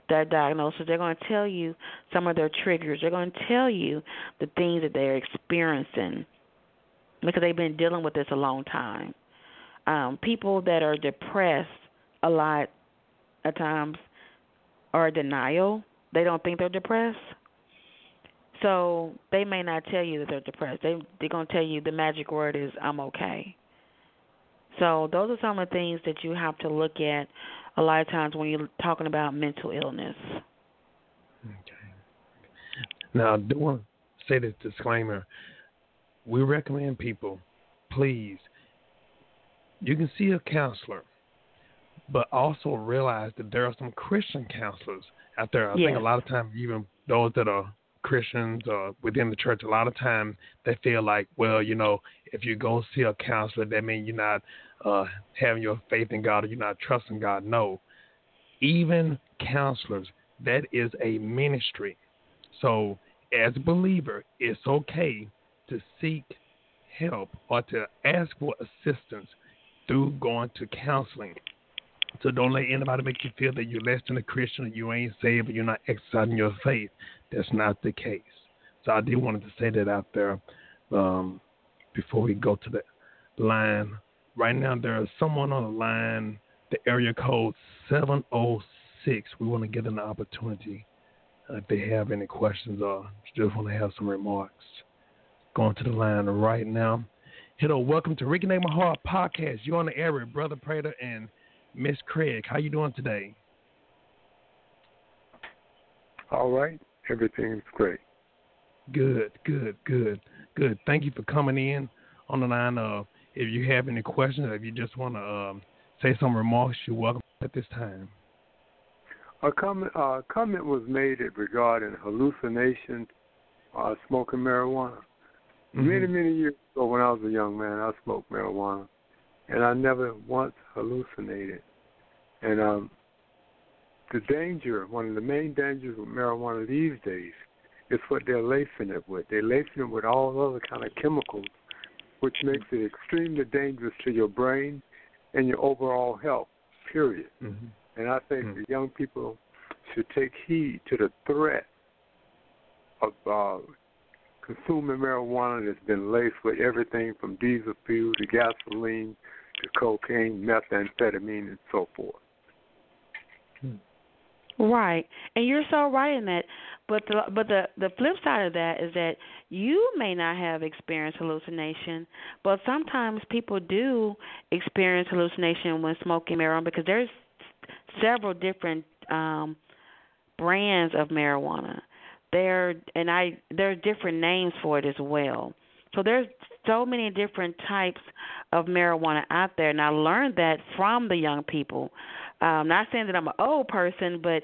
that diagnosis. They're going to tell you some of their triggers. They're going to tell you the things that they're experiencing, because they've been dealing with this a long time. People that are depressed a lot of times are in denial. They don't think they're depressed. So they may not tell you that they're depressed. They're going to tell you the magic word is, I'm okay. So those are some of the things that you have to look at a lot of times when you're talking about mental illness. Okay. Now, I do want to say this disclaimer. We recommend people, please, you can see a counselor, but also realize that there are some Christian counselors out there. I think a lot of times, even those that are Christians or within the church, a lot of times they feel like, well, you know, if you go see a counselor, that means you're not having your faith in God, or you're not trusting God. No, even counselors, that is a ministry. So as a believer, it's okay to seek help or to ask for assistance through going to counseling. So don't let anybody make you feel that you're less than a Christian, or you ain't saved, or you're not exercising your faith. That's not the case. So I did want to say that out there before we go to the line. Right now there is someone on the line, the area code 706. We want to give them the opportunity if they have any questions or just want to have some remarks. Going to the line right now. Hello, welcome to Reconnect My Heart podcast. You're on the air with Brother Prater and Miss Craig. How you doing today? All right. Everything's great. Good. Thank you for coming in on the line. If you have any questions, or if you just want to say some remarks, you're welcome at this time. A comment was made regarding hallucination, smoking marijuana. Mm-hmm. Many years ago, when I was a young man, I smoked marijuana, and I never once hallucinated. And the danger, one of the main dangers with marijuana these days, is what they're lacing it with. They're lacing it with all other kind of chemicals, which makes it extremely dangerous to your brain and your overall health, period. Mm-hmm. And I think the young people should take heed to the threat of consuming marijuana that's been laced with everything from diesel fuel to gasoline to cocaine, methamphetamine, and so forth. Right. And you're so right in that. But the flip side of that is that you may not have experienced hallucination, but sometimes people do experience hallucination when smoking marijuana, because there's several different brands of marijuana. There are different names for it as well. So there's so many different types of marijuana out there, and I learned that from the young people. Not saying that I'm an old person, but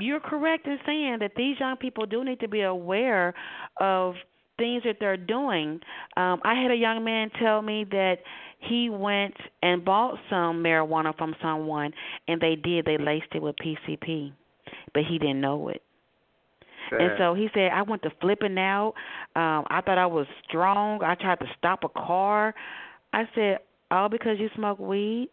you're correct in saying that these young people do need to be aware of things that they're doing. I had a young man tell me that he went and bought some marijuana from someone, and they laced it with PCP, but he didn't know it. And so he said, I went to flipping out. I thought I was strong. I tried to stop a car. I said, all because you smoke weed?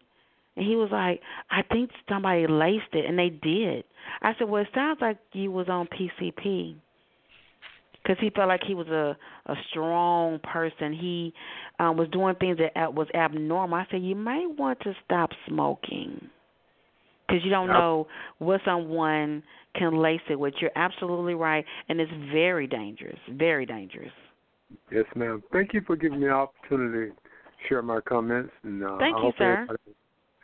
And he was like, I think somebody laced it, and they did. I said, well, it sounds like you was on PCP, because he felt like he was a strong person. He was doing things that was abnormal. I said, you might want to stop smoking, because you don't know what someone can lace it with. You're absolutely right, and it's very dangerous, very dangerous. Yes, ma'am. Thank you for giving me the opportunity to share my comments. And thank you, sir.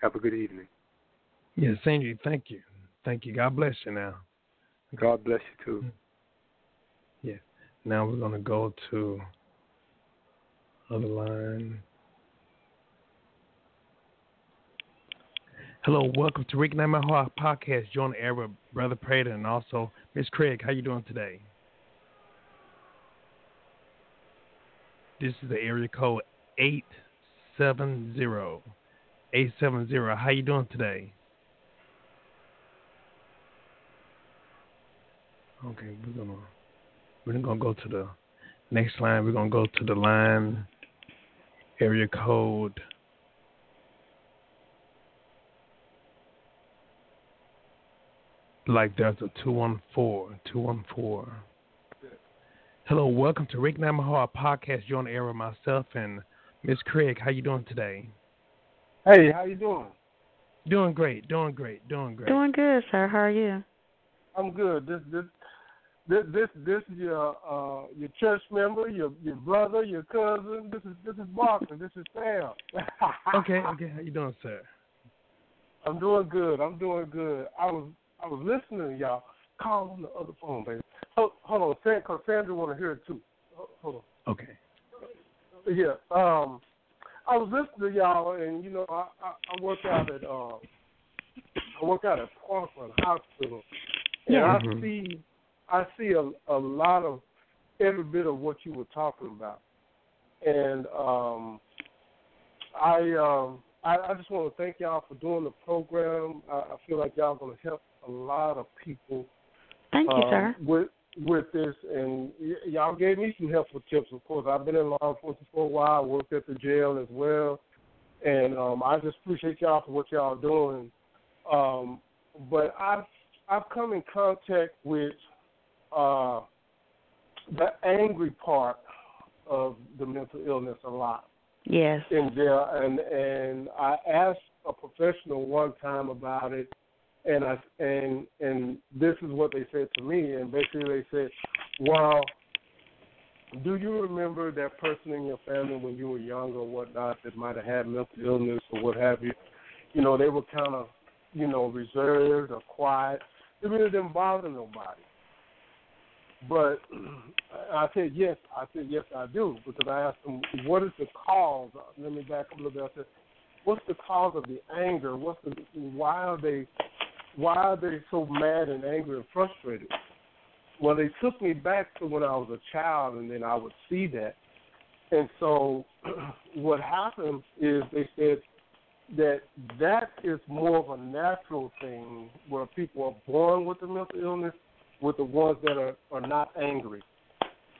Have a good evening. Yes, Andrew, thank you. Thank you. God bless you now. God bless you, too. Yes. Now we're going to go to other line. Hello, welcome to Reconnect My Heart podcast. Join the air with Brother Prater and also Miss Craig. How you doing today? This is the area code 870. 870. How you doing today? Okay, we're gonna go to the next line. We're gonna go to the line area code 214. Hello, welcome to Rick Namahar podcast. You're on the air with myself and Miss Craig. How you doing today? Hey, how you doing? Doing great. Doing good, sir. How are you? I'm good. This is your church member, your brother, your cousin. This is Martin. This is Sam. Okay. How you doing, sir? I'm doing good. I was listening to y'all. Call on the other phone, baby. Hold on, because Sandra want to hear it, too. Hold on. Okay. Yeah. I was listening to y'all, and, you know, I work out at Parkland Hospital. And mm-hmm. I see a lot of every bit of what you were talking about. And I just want to thank y'all for doing the program. I feel like y'all are going to help a lot of people. Thank you, sir. With this, and y'all gave me some helpful tips. Of course, I've been in law enforcement for a while. I worked at the jail as well, and I just appreciate y'all for what y'all are doing. But I've come in contact with the angry part of the mental illness a lot. Yes. In jail, and I asked a professional one time about it, and this is what they said to me, and basically they said, "Well, do you remember that person in your family when you were young or whatnot that might have had mental illness or what have you? You know, they were kind of, you know, reserved or quiet. It really didn't bother nobody." But I said, yes, I do, because I asked them, what is the cause? Let me back up a little bit. I said, what's the cause of the anger? Why are they so mad and angry and frustrated? Well, they took me back to when I was a child, and then I would see that. And so what happened is they said that is more of a natural thing where people are born with the mental illness, with the ones that are not angry.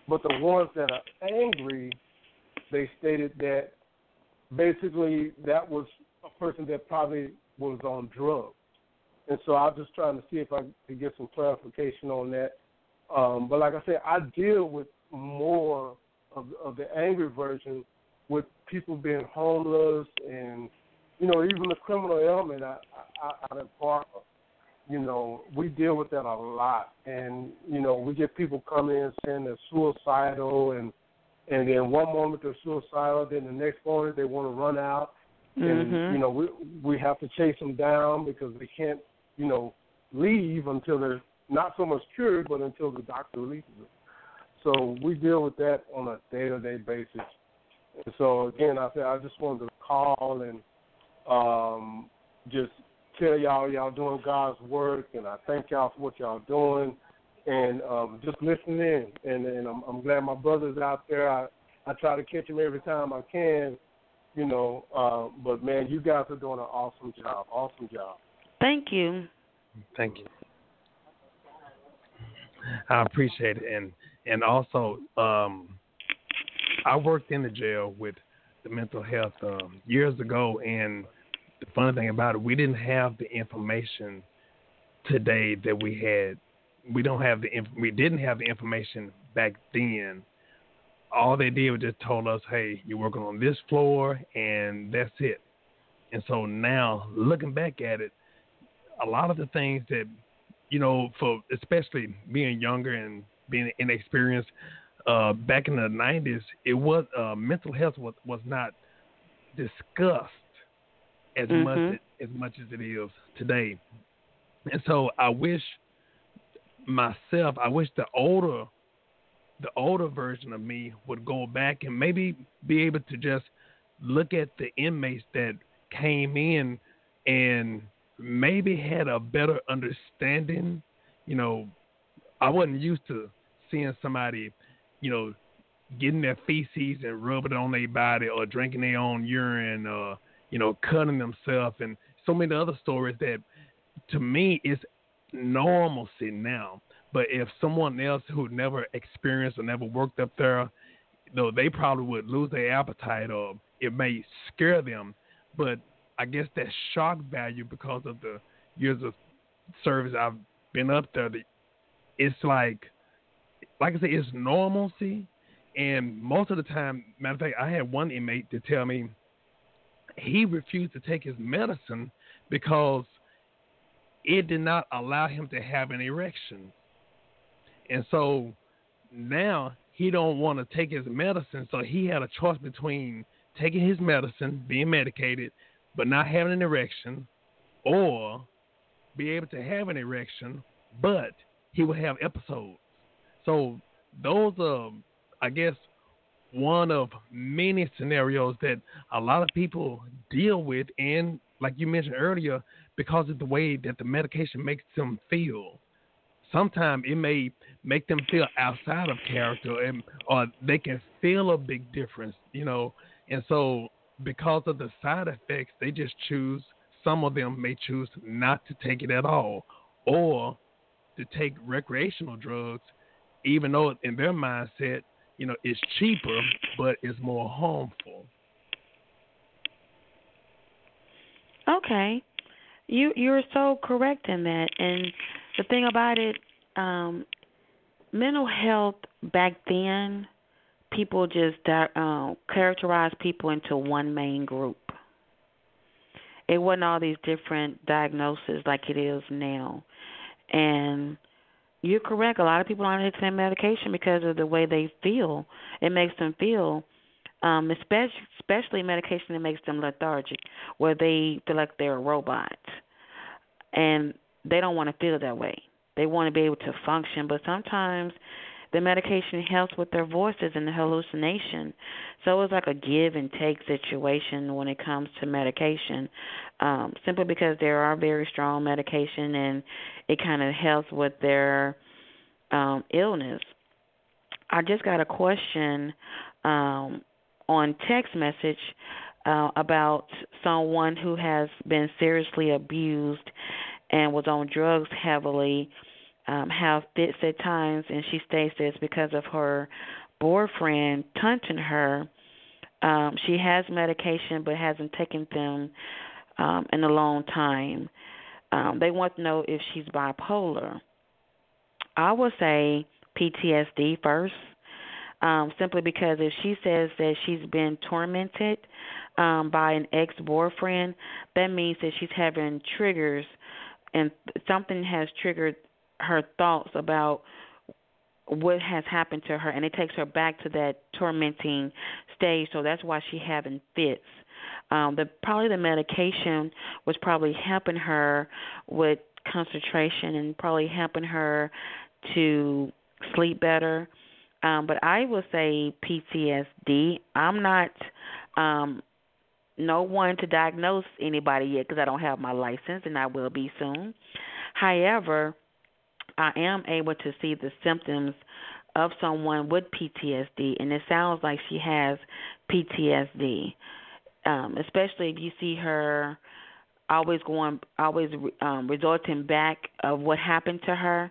But the ones that are angry, they stated that basically that was a person that probably was on drugs. And so I was just trying to see if I could get some clarification on that. But like I said, I deal with more of the angry version with people being homeless and, you know, even the criminal element out of Parkland. You know, we deal with that a lot, and, you know, we get people come in saying they're suicidal, and then one moment they're suicidal, then the next moment they want to run out, and, mm-hmm. you know, we have to chase them down because they can't, you know, leave until they're not so much cured, but until the doctor releases them. So we deal with that on a day-to-day basis. And so, again, I just wanted to call and just tell y'all doing God's work, and I thank y'all for what y'all doing, and just listen in, and I'm glad my brother's out there. I try to catch him every time I can, you know, but, man, you guys are doing an awesome job. Thank you. I appreciate it, and also I worked in the jail with the mental health years ago, and the funny thing about it, we didn't have the information today that we had. We didn't have the information back then. All they did was just told us, hey, you're working on this floor, and that's it. And so now, looking back at it, a lot of the things that, you know, for especially being younger and being inexperienced, back in the 90s, it was mental health was not discussed as mm-hmm. much as it is today. And so I wish the older version of me would go back and maybe be able to just look at the inmates that came in and maybe had a better understanding. You know, I wasn't used to seeing somebody, you know, getting their feces and rubbing it on their body or drinking their own urine or, you know, cutting themselves and so many other stories that to me is normalcy now. But if someone else who never experienced or never worked up there, though, they probably would lose their appetite or it may scare them. But I guess that shock value, because of the years of service I've been up there, it's like I said, it's normalcy. And most of the time, matter of fact, I had one inmate to tell me he refused to take his medicine because it did not allow him to have an erection. And so now he don't want to take his medicine. So he had a choice between taking his medicine, being medicated, but not having an erection, or be able to have an erection, but he would have episodes. So those are, I guess, one of many scenarios that a lot of people deal with. And like you mentioned earlier, because of the way that the medication makes them feel. Sometimes it may make them feel outside of character, and or they can feel a big difference, you know. And so because of the side effects, they just choose, some of them may choose not to take it at all, or to take recreational drugs, even though in their mindset, you know, it's cheaper, but it's more harmful. Okay. You're so correct in that. And the thing about it, mental health back then, people just characterized people into one main group. It wasn't all these different diagnoses like it is now. And you're correct. A lot of people aren't taking medication because of the way they feel. It makes them feel, especially medication that makes them lethargic, where they feel like they're a robot. And they don't want to feel that way. They want to be able to function. But sometimes the medication helps with their voices and the hallucination. So it's like a give and take situation when it comes to medication, simply because there are very strong medication and it kind of helps with their illness. I just got a question on text message about someone who has been seriously abused and was on drugs heavily, have fits at times, and she states it's because of her boyfriend taunting her. She has medication but hasn't taken them in a long time. They want to know if she's bipolar. I would say PTSD first, simply because if she says that she's been tormented by an ex-boyfriend, that means that she's having triggers, and something has triggered her thoughts about what has happened to her, and it takes her back to that tormenting stage, so that's why she's having fits. Probably the medication was probably helping her with concentration and probably helping her to sleep better. But I will say PTSD. I'm not no one to diagnose anybody yet because I don't have my license, and I will be soon. However, I am able to see the symptoms of someone with PTSD, and it sounds like she has PTSD, especially if you see her always resorting back of what happened to her.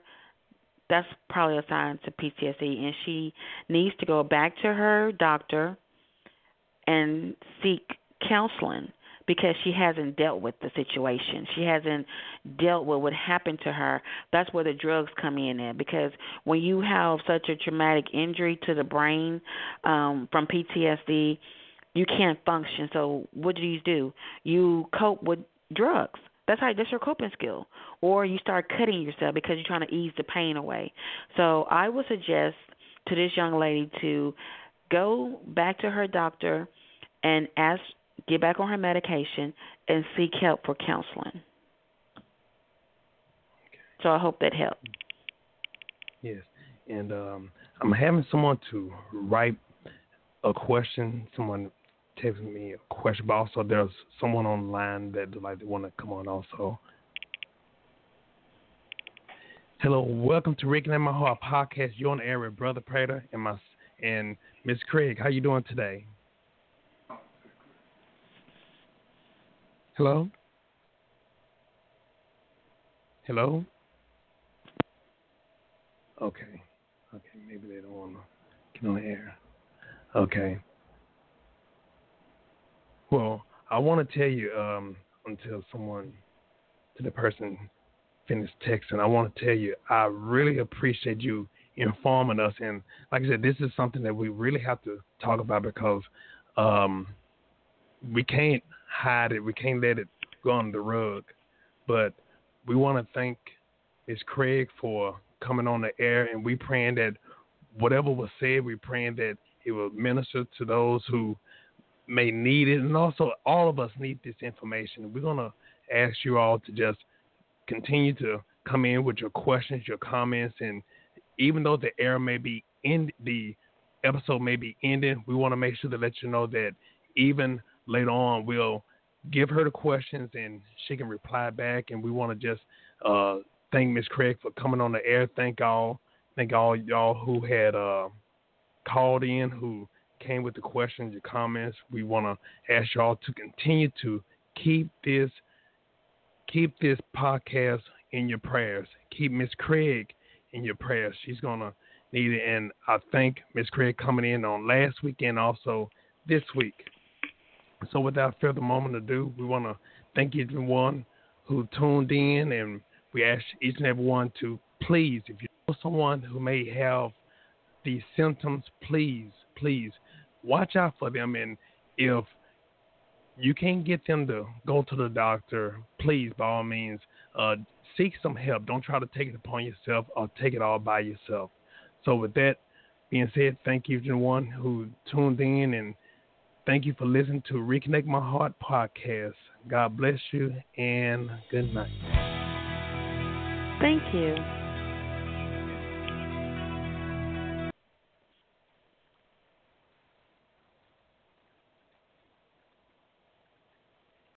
That's probably a sign to PTSD, and she needs to go back to her doctor and seek counseling because she hasn't dealt with the situation. She hasn't dealt with what happened to her. That's where the drugs come in at, because when you have such a traumatic injury to the brain from PTSD, you can't function. So what do? You cope with drugs. That's your coping skill. Or you start cutting yourself because you're trying to ease the pain away. So I would suggest to this young lady to go back to her doctor and get back on her medication and seek help for counseling. Okay. So I hope that helped. Yes. And I'm having someone to write a question, someone texting me a question, but also there's someone online that they want to come on also. Hello, welcome to Reconnect My Heart podcast. You're on the air with Brother Prater and Miss Craig. How you doing today? Hello? Hello? Okay. Okay, maybe they don't want to get on the air. Okay. Well, I want to tell you the person finished texting. I want to tell you, I really appreciate you informing us. And like I said, this is something that we really have to talk about because we can't hide it. We can't let it go under the rug. But we want to thank Ms. Craig for coming on the air, and we praying that whatever was said, we praying that it will minister to those who may need it. And also, all of us need this information. We're going to ask you all to just continue to come in with your questions, your comments, and even though the air may be in the episode may be ending, we want to make sure to let you know that even later on we'll give her the questions and she can reply back. And we want to just thank Ms. Craig for coming on the air. Thank all y'all who had called in, who came with the questions, your comments. We want to ask y'all to continue to keep this podcast in your prayers. Keep Ms. Craig in your prayers. She's going to need it. And I thank Ms. Craig coming in on last week and also this week. So without further moment ado, we want to thank everyone who tuned in, and we ask each and every one to please, if you know someone who may have these symptoms, please watch out for them. And if you can't get them to go to the doctor, please, by all means, seek some help. Don't try to take it upon yourself or take it all by yourself. So with that being said, thank you to the one who tuned in, and thank you for listening to Reconnect My Heart podcast. God bless you, and good night. Thank you.